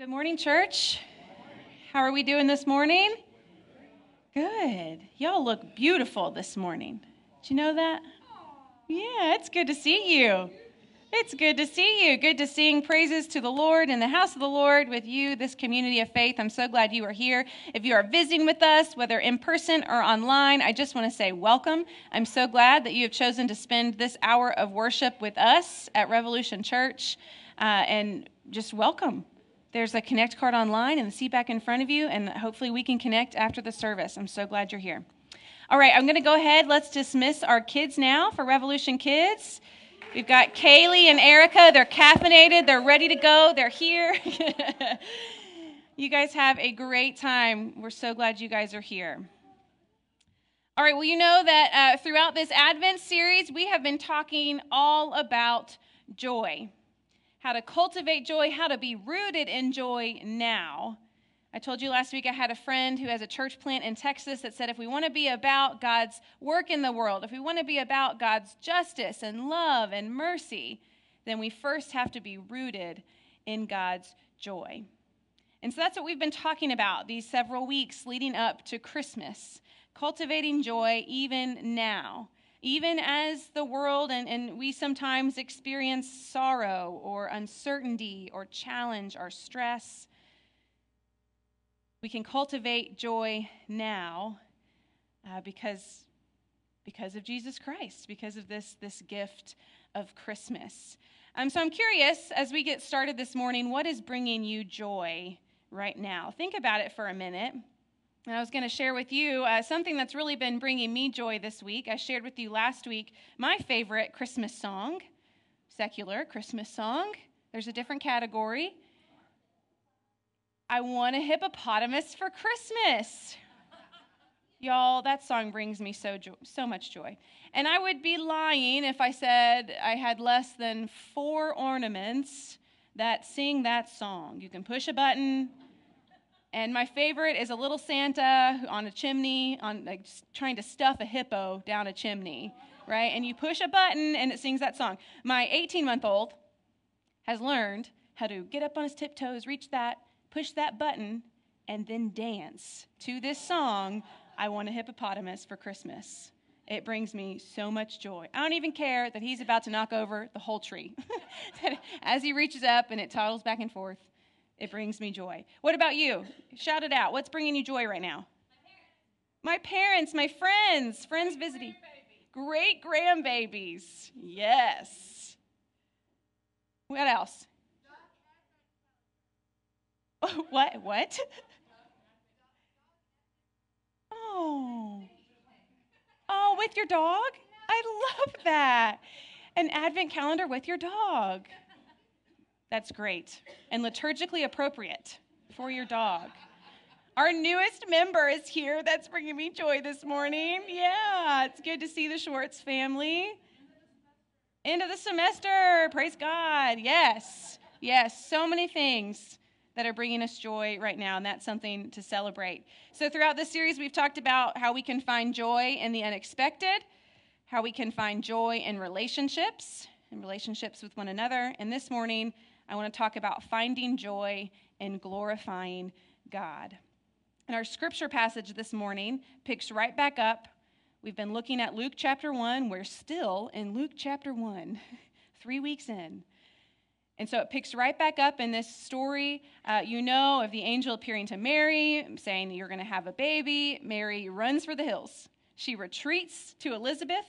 Good morning, church. How are we doing this morning? Good. Y'all look beautiful this morning. Did you know that? Yeah, it's good to see you. It's good to see you. Good to sing praises to the Lord in the house of the Lord with you, this community of faith. I'm so glad you are here. If you are visiting with us, whether in person or online, I just want to say welcome. I'm so glad that you have chosen to spend this hour of worship with us at Revolution Church, and just welcome. There's a connect card online and the seat back in front of you, and hopefully we can connect after the service. I'm so glad you're here. All right, I'm going to go ahead. Let's dismiss our kids now for Revolution Kids. We've got Kaylee and Erica. They're caffeinated. They're ready to go. They're here. You guys have a great time. We're so glad you guys are here. All right, well, you know that throughout this Advent series, we have been talking all about joy. How to cultivate joy, how to be rooted in joy now. I told you last week I had a friend who has a church plant in Texas that said if we want to be about God's work in the world, if we want to be about God's justice and love and mercy, then we first have to be rooted in God's joy. And so that's what we've been talking about these several weeks leading up to Christmas, cultivating joy even now. Even as the world and we sometimes experience sorrow or uncertainty or challenge or stress, we can cultivate joy now because of Jesus Christ, because of this gift of Christmas. So I'm curious, as we get started this morning, what is bringing you joy right now? Think about it for a minute. And I was going to share with you something that's really been bringing me joy this week. I shared with you last week my favorite Christmas song, secular Christmas song. There's a different category. I Want a Hippopotamus for Christmas. Y'all, that song brings me so much joy. And I would be lying if I said I had less than 4 ornaments that sing that song. You can push a button. And my favorite is a little Santa on a chimney, trying to stuff a hippo down a chimney, right? And you push a button, and it sings that song. My 18-month-old has learned how to get up on his tiptoes, reach that, push that button, and then dance to this song, I Want a Hippopotamus for Christmas. It brings me so much joy. I don't even care that he's about to knock over the whole tree. As he reaches up and it toddles back and forth, it brings me joy. What about you? Shout it out. What's bringing you joy right now? My parents, my friends visiting. Great grandbabies. Yes. What else? What? Oh, with your dog? I love that. An Advent calendar with your dog. That's great, and liturgically appropriate for your dog. Our newest member is here. That's bringing me joy this morning. Yeah, it's good to see the Schwartz family. End of the semester, praise God. Yes, so many things that are bringing us joy right now, and that's something to celebrate. So throughout this series, we've talked about how we can find joy in the unexpected, how we can find joy in relationships with one another, and this morning, I want to talk about finding joy and glorifying God. And our scripture passage this morning picks right back up. We've been looking at Luke chapter 1. We're still in Luke chapter 1, 3 weeks in. And so it picks right back up in this story, of the angel appearing to Mary, saying you're going to have a baby. Mary runs for the hills. She retreats to Elizabeth,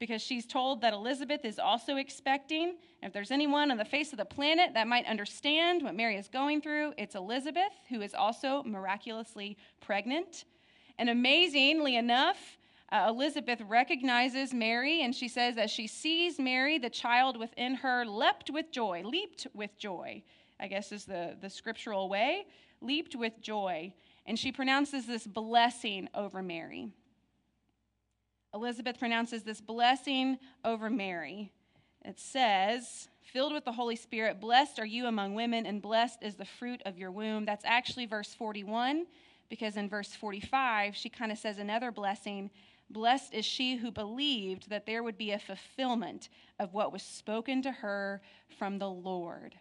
because she's told that Elizabeth is also expecting. If there's anyone on the face of the planet that might understand what Mary is going through, it's Elizabeth, who is also miraculously pregnant. And amazingly enough, Elizabeth recognizes Mary, and she says, as she sees Mary, the child within her leaped with joy, I guess is the scriptural way, leaped with joy. And she pronounces this blessing over Mary. Elizabeth pronounces this blessing over Mary. It says, filled with the Holy Spirit, blessed are you among women, and blessed is the fruit of your womb. That's actually verse 41, because in verse 45, she kind of says another blessing. Blessed is she who believed that there would be a fulfillment of what was spoken to her from the Lord.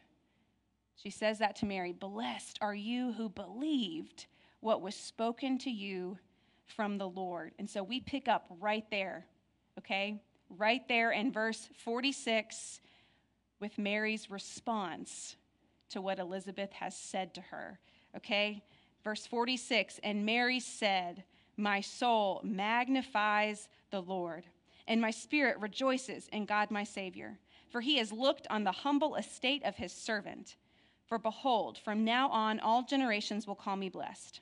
She says that to Mary. Blessed are you who believed what was spoken to you from the Lord. And so we pick up right there, okay? Right there in verse 46 with Mary's response to what Elizabeth has said to her, okay? Verse 46, and Mary said, my soul magnifies the Lord, and my spirit rejoices in God my Savior, for he has looked on the humble estate of his servant. For behold, from now on all generations will call me blessed.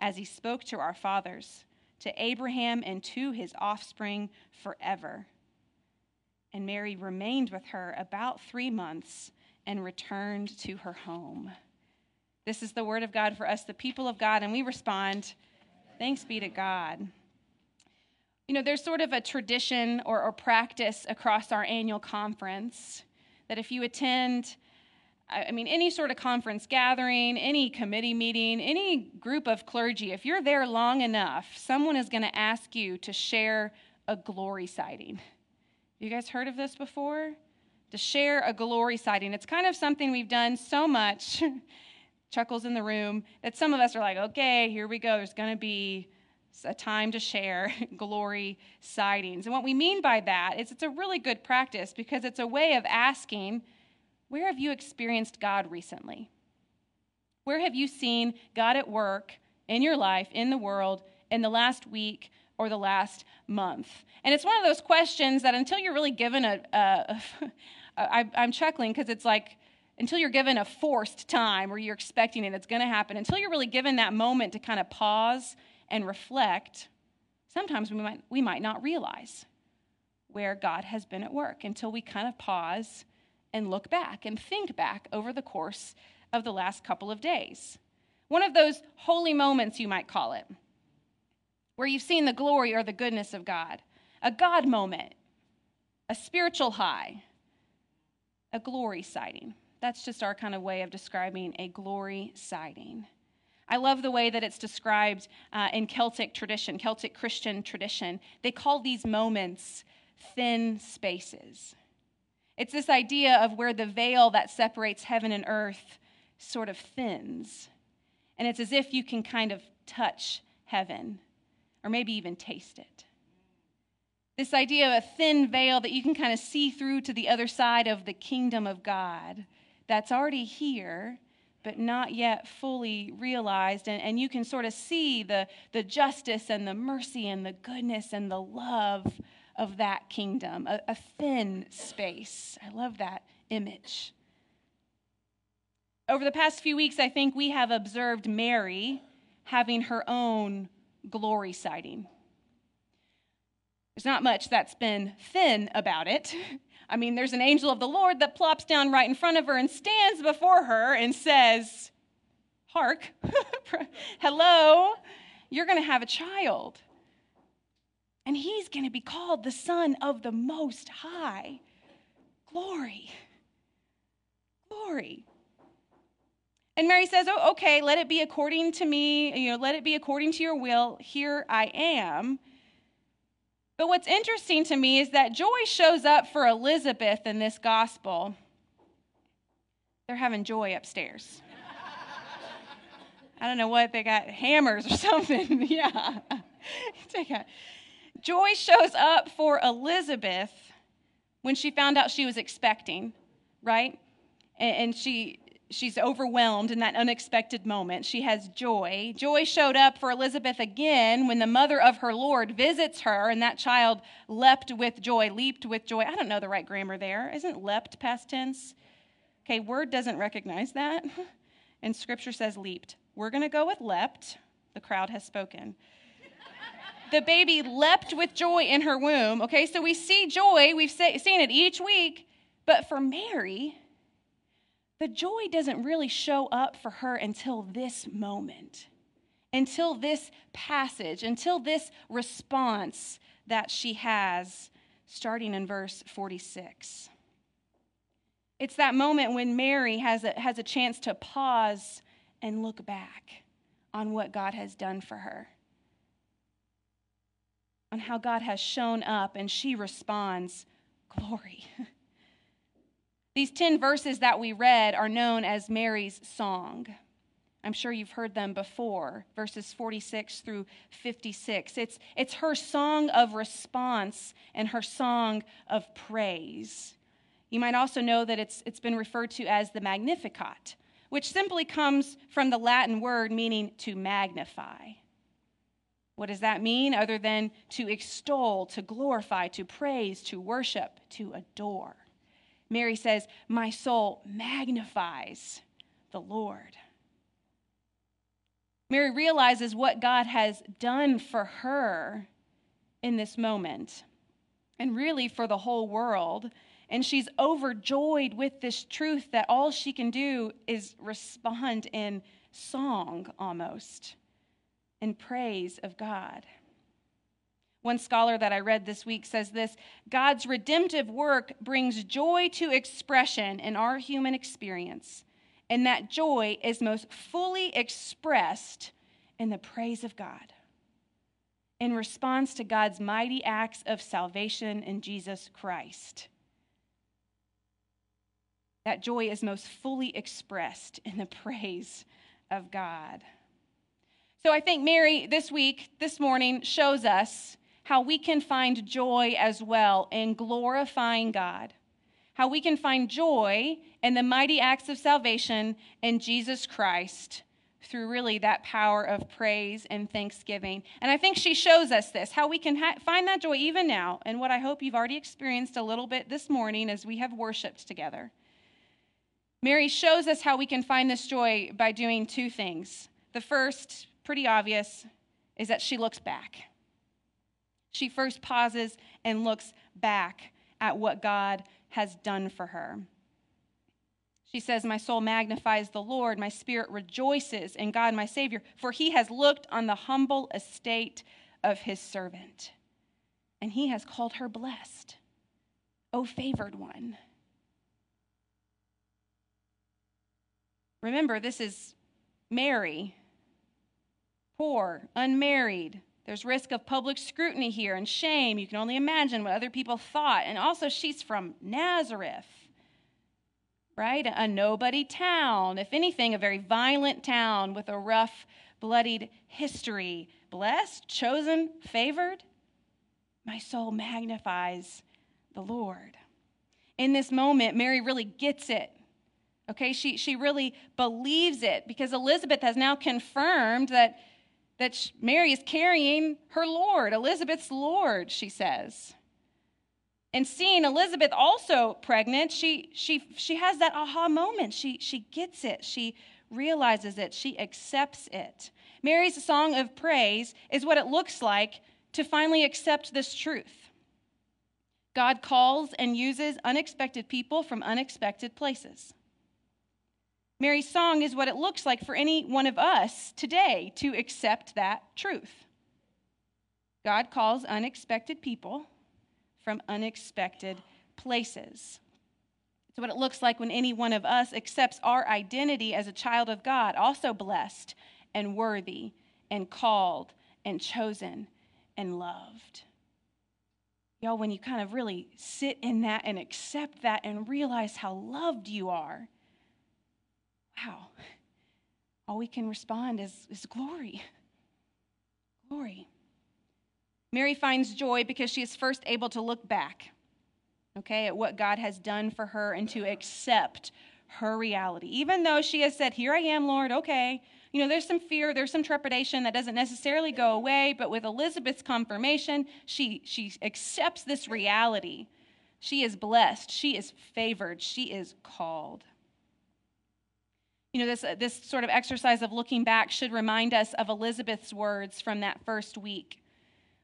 as he spoke to our fathers, to Abraham and to his offspring forever. And Mary remained with her about 3 months and returned to her home. This is the word of God for us, the people of God, and we respond, thanks be to God. You know, there's sort of a tradition or practice across our annual conference that if you attend, I mean, any sort of conference gathering, any committee meeting, any group of clergy, if you're there long enough, someone is going to ask you to share a glory sighting. You guys heard of this before? To share a glory sighting. It's kind of something we've done so much, chuckles in the room, that some of us are like, okay, here we go. There's going to be a time to share glory sightings. And what we mean by that is it's a really good practice because it's a way of asking, where have you experienced God recently? Where have you seen God at work in your life, in the world, in the last week or the last month? And it's one of those questions that until you're really given I'm chuckling because it's like, until you're given a forced time where you're expecting it, it's going to happen. Until you're really given that moment to kind of pause and reflect, sometimes we might not realize where God has been at work until we kind of pause and look back and think back over the course of the last couple of days. One of those holy moments, you might call it, where you've seen the glory or the goodness of God. A God moment, a spiritual high, a glory sighting. That's just our kind of way of describing a glory sighting. I love the way that it's described in Celtic tradition, Celtic Christian tradition. They call these moments thin spaces. It's this idea of where the veil that separates heaven and earth sort of thins. And it's as if you can kind of touch heaven or maybe even taste it. This idea of a thin veil that you can kind of see through to the other side of the kingdom of God that's already here but not yet fully realized. And you can sort of see the justice and the mercy and the goodness and the love of that kingdom, a thin space. I love that image. Over the past few weeks, I think we have observed Mary having her own glory sighting. There's not much that's been thin about it. I mean, there's an angel of the Lord that plops down right in front of her and stands before her and says, hark, hello, you're going to have a child. And he's going to be called the Son of the Most High. Glory. Glory. And Mary says, oh, okay, let it be according to me. You know, let it be according to your will. Here I am. But what's interesting to me is that joy shows up for Elizabeth in this gospel. They're having joy upstairs. I don't know what, they got hammers or something. Yeah. Joy shows up for Elizabeth when she found out she was expecting, right? And she's overwhelmed in that unexpected moment. She has joy. Joy showed up for Elizabeth again when the mother of her Lord visits her, and that child leaped with joy. I don't know the right grammar there. Isn't leapt past tense? Okay, Word doesn't recognize that. And Scripture says leaped. We're going to go with leapt. The crowd has spoken. The baby leapt with joy in her womb. Okay, so we see joy. We've seen it each week. But for Mary, the joy doesn't really show up for her until this moment, until this passage, until this response that she has, starting in verse 46. It's that moment when Mary has a chance to pause and look back on what God has done for her, on how God has shown up, and she responds, "Glory." These 10 verses that we read are known as Mary's song. I'm sure you've heard them before, verses 46 through 56. It's her song of response and her song of praise. You might also know that it's been referred to as the Magnificat, which simply comes from the Latin word meaning to magnify. What does that mean other than to extol, to glorify, to praise, to worship, to adore? Mary says, "My soul magnifies the Lord." Mary realizes what God has done for her in this moment, and really for the whole world, and she's overjoyed with this truth that all she can do is respond in song, almost, in praise of God. One scholar that I read this week says this: God's redemptive work brings joy to expression in our human experience, and that joy is most fully expressed in the praise of God, in response to God's mighty acts of salvation in Jesus Christ. That joy is most fully expressed in the praise of God. So I think Mary this week, this morning, shows us how we can find joy as well in glorifying God, how we can find joy in the mighty acts of salvation in Jesus Christ through really that power of praise and thanksgiving. And I think she shows us this, how we can find that joy even now, and what I hope you've already experienced a little bit this morning as we have worshiped together. Mary shows us how we can find this joy by doing two things. The first, pretty obvious, is that she looks back. She first pauses and looks back at what God has done for her. She says, "My soul magnifies the Lord, my spirit rejoices in God my Savior, for he has looked on the humble estate of his servant, and he has called her blessed, O favored one." Remember, this is Mary, poor, unmarried. There's risk of public scrutiny here and shame. You can only imagine what other people thought. And also, she's from Nazareth, right? A nobody town. If anything, a very violent town with a rough, bloodied history. Blessed, chosen, favored. My soul magnifies the Lord. In this moment, Mary really gets it. Okay, she really believes it, because Elizabeth has now confirmed that Mary is carrying her Lord, Elizabeth's Lord, she says. And seeing Elizabeth also pregnant, she has that aha moment. She gets it. She realizes it. She accepts it. Mary's song of praise is what it looks like to finally accept this truth. God calls and uses unexpected people from unexpected places. Mary's song is what it looks like for any one of us today to accept that truth. God calls unexpected people from unexpected places. It's what it looks like when any one of us accepts our identity as a child of God, also blessed and worthy and called and chosen and loved. Y'all, when you kind of really sit in that and accept that and realize how loved you are, wow, all we can respond is glory. Glory. Mary finds joy because she is first able to look back, okay, at what God has done for her and to accept her reality. Even though she has said, "Here I am, Lord," okay, you know, there's some fear, there's some trepidation that doesn't necessarily go away, but with Elizabeth's confirmation, she accepts this reality. She is blessed. She is favored. She is called. You know, this sort of exercise of looking back should remind us of Elizabeth's words from that first week,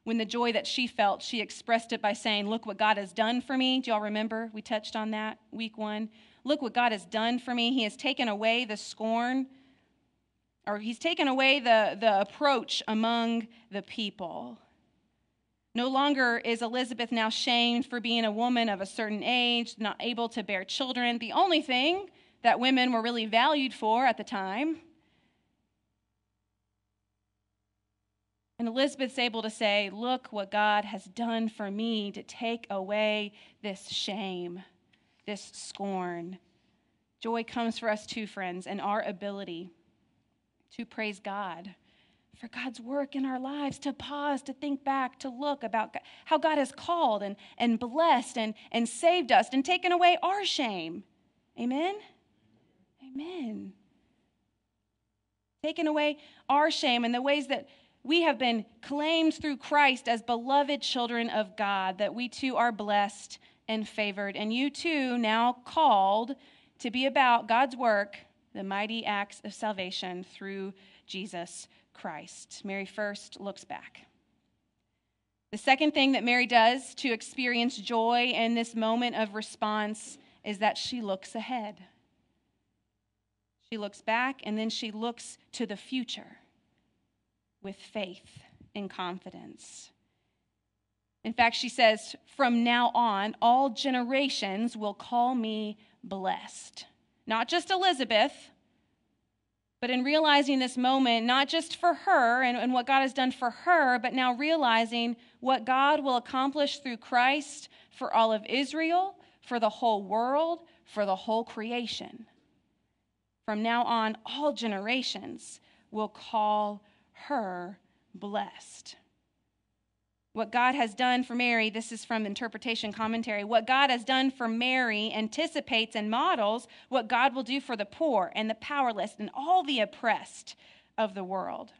when the joy that she felt, she expressed it by saying, "Look what God has done for me." Do y'all remember? We touched on that week 1. Look what God has done for me. He has taken away the scorn, or he's taken away the approach among the people. No longer is Elizabeth now shamed for being a woman of a certain age, not able to bear children. The only thing that women were really valued for at the time. And Elizabeth's able to say, look what God has done for me to take away this shame, this scorn. Joy comes for us too, friends, in our ability to praise God for God's work in our lives, to pause, to think back, to look about how God has called and blessed and saved us and taken away our shame. Amen? Amen. Taken away our shame in the ways that we have been claimed through Christ as beloved children of God, that we too are blessed and favored, and you too now called to be about God's work, the mighty acts of salvation through Jesus Christ. Mary first looks back. The second thing that Mary does to experience joy in this moment of response is that she looks ahead. She looks back, and then she looks to the future with faith and confidence. In fact, she says, from now on, all generations will call me blessed. Not just Elizabeth, but in realizing this moment, not just for her and what God has done for her, but now realizing what God will accomplish through Christ for all of Israel, for the whole world, for the whole creation. From now on, all generations will call her blessed. What God has done for Mary, this is from Interpretation Commentary, what God has done for Mary anticipates and models what God will do for the poor and the powerless and all the oppressed of the world.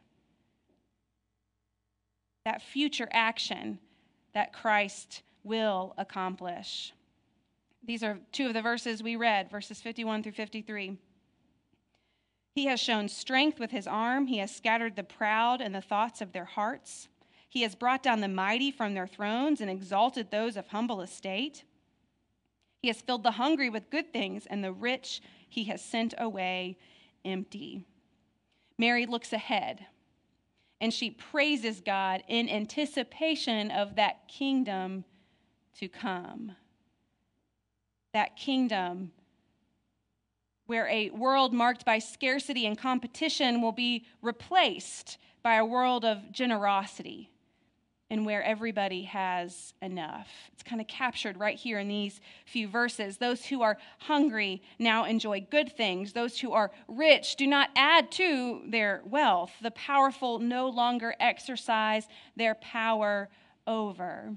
That future action that Christ will accomplish. These are two of the verses we read, verses 51 through 53. He has shown strength with his arm. He has scattered the proud in the thoughts of their hearts. He has brought down the mighty from their thrones and exalted those of humble estate. He has filled the hungry with good things, and the rich he has sent away empty. Mary looks ahead, and she praises God in anticipation of that kingdom to come. That kingdom where a world marked by scarcity and competition will be replaced by a world of generosity, and where everybody has enough. It's kind of captured right here in these few verses. Those who are hungry now enjoy good things. Those who are rich do not add to their wealth. The powerful no longer exercise their power over.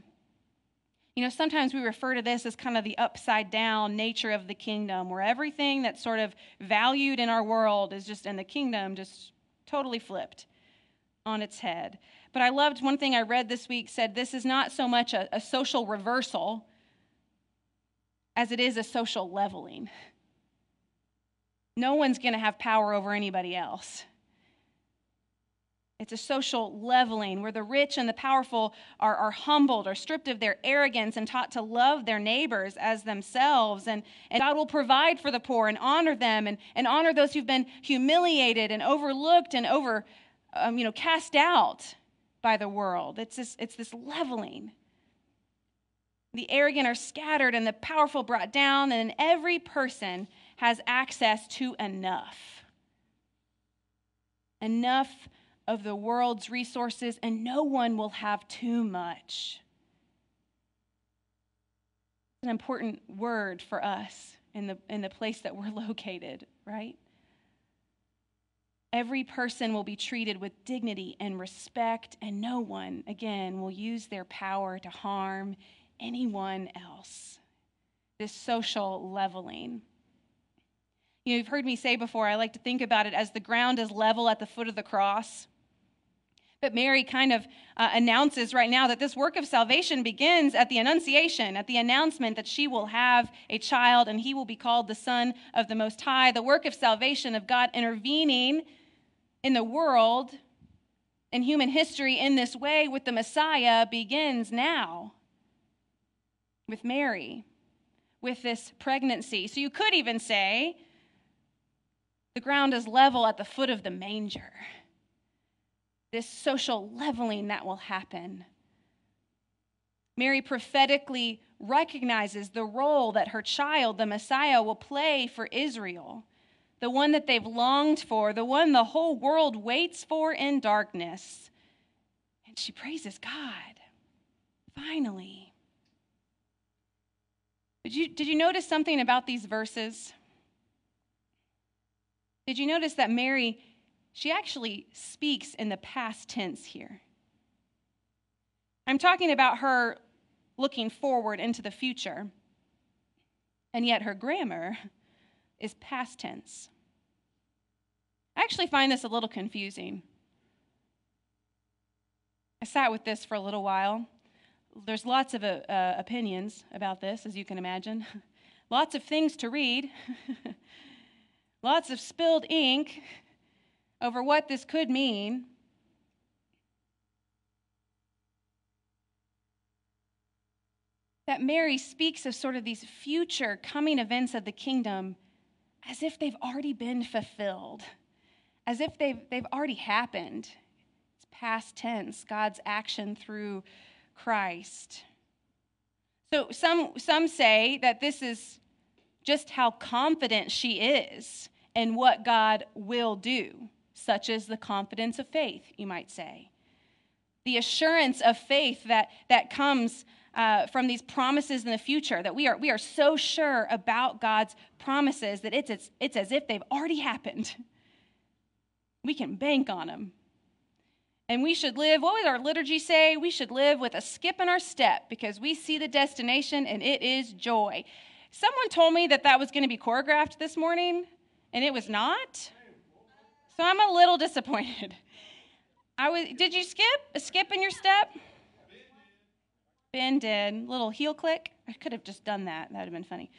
You know, sometimes we refer to this as kind of the upside-down nature of the kingdom, where everything that's sort of valued in our world is just in the kingdom, just totally flipped on its head. But I loved one thing I read this week said, this is not so much a social reversal as it is a social leveling. No one's going to have power over anybody else. It's a social leveling where the rich and the powerful are humbled or stripped of their arrogance and taught to love their neighbors as themselves. And God will provide for the poor and honor them and honor those who've been humiliated and overlooked and cast out by the world. It's this leveling. The arrogant are scattered and the powerful brought down, and every person has access to enough. Enough of the world's resources, and no one will have too much. It's an important word for us in the place that we're located, right? Every person will be treated with dignity and respect, and no one, again, will use their power to harm anyone else. This social leveling. You know, you've heard me say before, I like to think about it as the ground is level at the foot of the cross. But Mary kind of announces right now that this work of salvation begins at the Annunciation, at the announcement that she will have a child and he will be called the Son of the Most High. The work of salvation of God intervening in the world, in human history, in this way with the Messiah begins now with Mary. with this pregnancy. So you could even say the ground is level at the foot of the manger. This social leveling that will happen. Mary prophetically recognizes the role that her child, the Messiah, will play for Israel, the one that they've longed for, the one the whole world waits for in darkness. And she praises God. Finally. Did you notice something about these verses? Did you notice that Mary, she actually speaks in the past tense here? I'm talking about her looking forward into the future, and yet her grammar is past tense. I actually find this a little confusing. I sat with this for a little while. There's lots of opinions about this, as you can imagine. Lots of things to read. Lots of spilled ink over what this could mean. That Mary speaks of sort of these future coming events of the kingdom as if they've already been fulfilled, as if they've already happened. It's past tense, God's action through Christ. So some say that this is just how confident she is in what God will do, such as the confidence of faith, you might say. The assurance of faith that comes from these promises in the future, that we are so sure about God's promises that it's as if they've already happened. We can bank on them. And we should live, what would our liturgy say? We should live with a skip in our step because we see the destination and it is joy. Someone told me that was going to be choreographed this morning, and it was not. So I'm a little disappointed. Did you skip? A skip in your step? Ben did. Little heel click. I could have just done that. That would have been funny.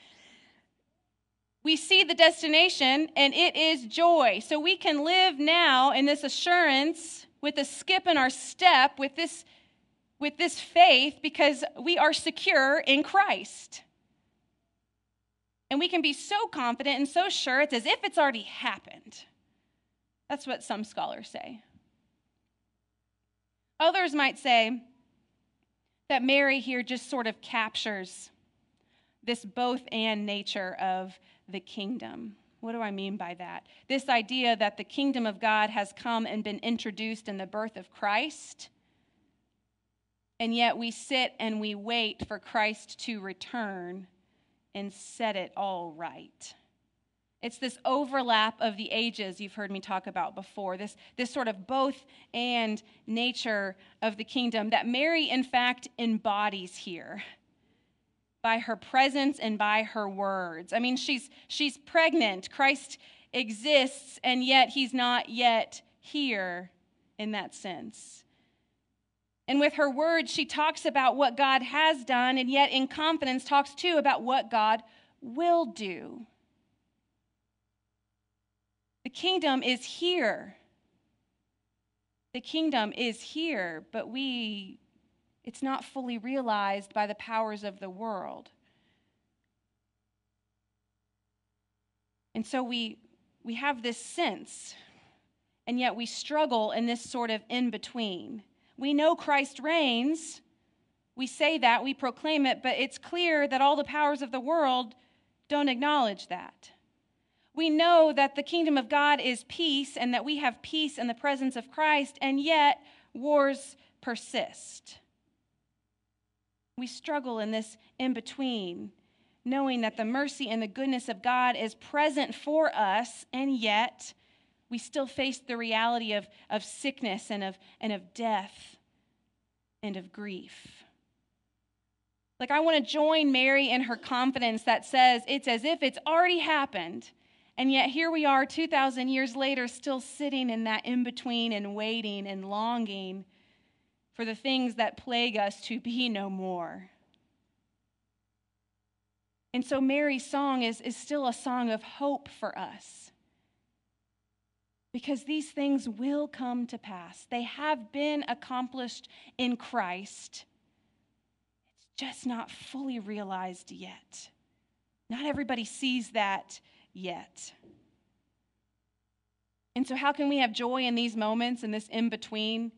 We see the destination, and it is joy. So we can live now in this assurance with a skip in our step, with this faith, because we are secure in Christ. And we can be so confident and so sure it's as if it's already happened. That's what some scholars say. Others might say that Mary here just sort of captures this both and nature of the kingdom. What do I mean by that? This idea that the kingdom of God has come and been introduced in the birth of Christ, and yet we sit and we wait for Christ to return and set it all right. It's this overlap of the ages you've heard me talk about before, this sort of both and nature of the kingdom that Mary, in fact, embodies here. By her presence and by her words. I mean, she's pregnant. Christ exists, and yet he's not yet here in that sense. And with her words, she talks about what God has done, and yet in confidence talks too about what God will do. The kingdom is here. The kingdom is here, but it's not fully realized by the powers of the world. And so we have this sense, and yet we struggle in this sort of in-between. We know Christ reigns. We say that, we proclaim it, but it's clear that all the powers of the world don't acknowledge that. We know that the kingdom of God is peace and that we have peace in the presence of Christ, and yet wars persist. We struggle in this in-between, knowing that the mercy and the goodness of God is present for us, and yet we still face the reality of sickness and of death and of grief. Like, I want to join Mary in her confidence that says it's as if it's already happened, and yet here we are 2,000 years later still sitting in that in-between and waiting and longing for the things that plague us to be no more. And so Mary's song is still a song of hope for us, because these things will come to pass. They have been accomplished in Christ. It's just not fully realized yet. Not everybody sees that yet. And so how can we have joy in these moments, in this in-between?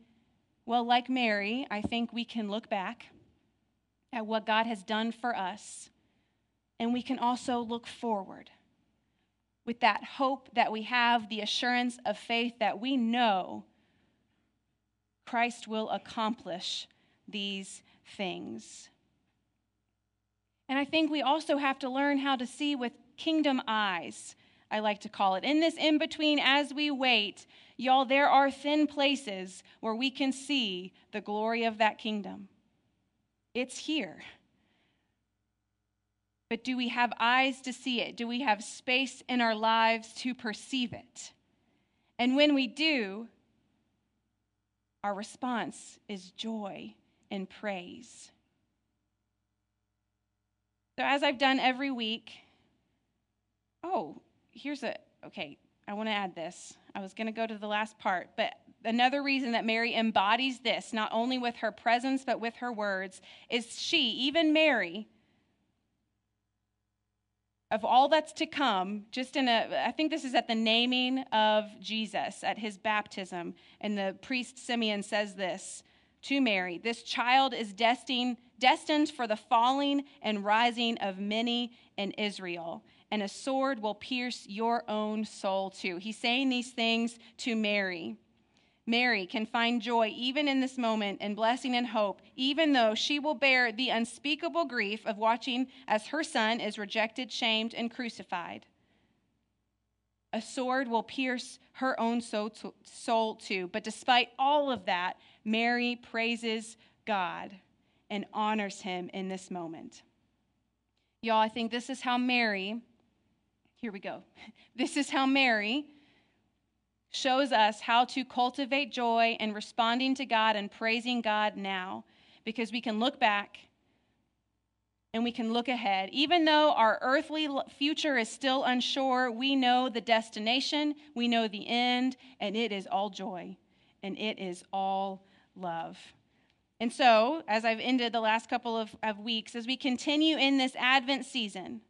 Well, like Mary, I think we can look back at what God has done for us, and we can also look forward with that hope that we have, the assurance of faith that we know Christ will accomplish these things. And I think we also have to learn how to see with kingdom eyes, I like to call it. In this in-between, as we wait, y'all, there are thin places where we can see the glory of that kingdom. It's here. But do we have eyes to see it? Do we have space in our lives to perceive it? And when we do, our response is joy and praise. So as I've done every week, I want to add this. I was going to go to the last part, but another reason that Mary embodies this, not only with her presence, but with her words, is she, even Mary, of all that's to come, I think this is at the naming of Jesus, at his baptism, and the priest Simeon says this to Mary, "This child is destined for the falling and rising of many in Israel, and a sword will pierce your own soul too." He's saying these things to Mary. Mary can find joy even in this moment and blessing and hope, even though she will bear the unspeakable grief of watching as her son is rejected, shamed, and crucified. A sword will pierce her own soul too. But despite all of that, Mary praises God and honors him in this moment. Y'all, I think this is how Mary, here we go. This is how Mary shows us how to cultivate joy and responding to God and praising God now, because we can look back and we can look ahead. Even though our earthly future is still unsure, we know the destination, we know the end, and it is all joy and it is all love. And so, as I've ended the last couple of weeks, as we continue in this Advent season,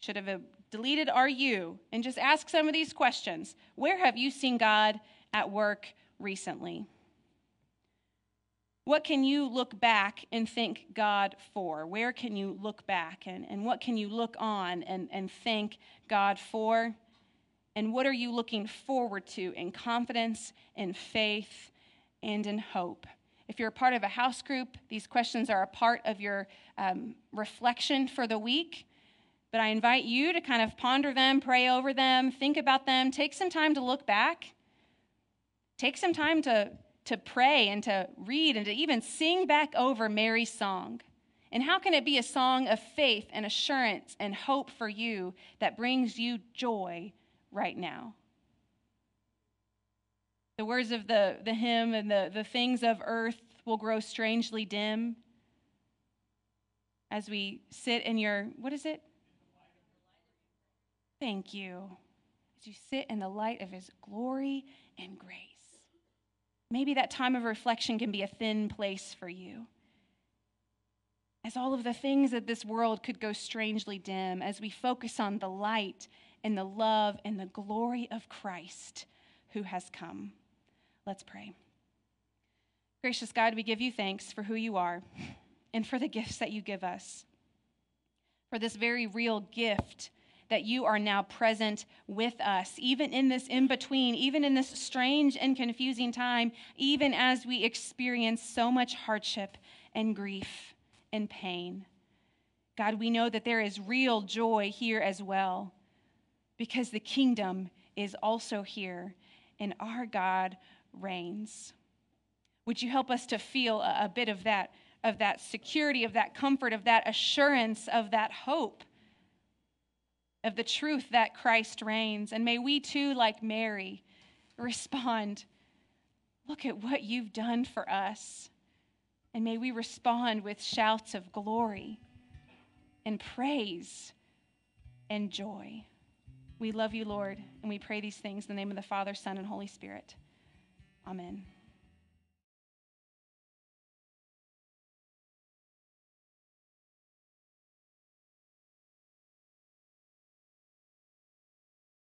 should have deleted "are you" and just ask some of these questions. Where have you seen God at work recently? What can you look back and thank God for? Where can you look back and what can you look on and thank God for? And what are you looking forward to in confidence, in faith, and in hope? If you're a part of a house group, these questions are a part of your reflection for the week. But I invite you to kind of ponder them, pray over them, think about them, take some time to look back, take some time to pray and to read and to even sing back over Mary's song. And how can it be a song of faith and assurance and hope for you that brings you joy right now? The words of the hymn, and the things of earth will grow strangely dim as we sit in your, what is it? Thank you. As you sit in the light of his glory and grace. Maybe that time of reflection can be a thin place for you, as all of the things of this world could go strangely dim as we focus on the light and the love and the glory of Christ who has come. Let's pray. Gracious God, we give you thanks for who you are and for the gifts that you give us, for this very real gift that you are now present with us, even in this in-between, even in this strange and confusing time, even as we experience so much hardship and grief and pain. God, we know that there is real joy here as well, because the kingdom is also here and our God reigns. Would you help us to feel a bit of that security, of that comfort, of that assurance, of that hope, of the truth that Christ reigns. And may we too, like Mary, respond, "Look at what you've done for us." And may we respond with shouts of glory and praise and joy. We love you, Lord, and we pray these things in the name of the Father, Son, and Holy Spirit. Amen.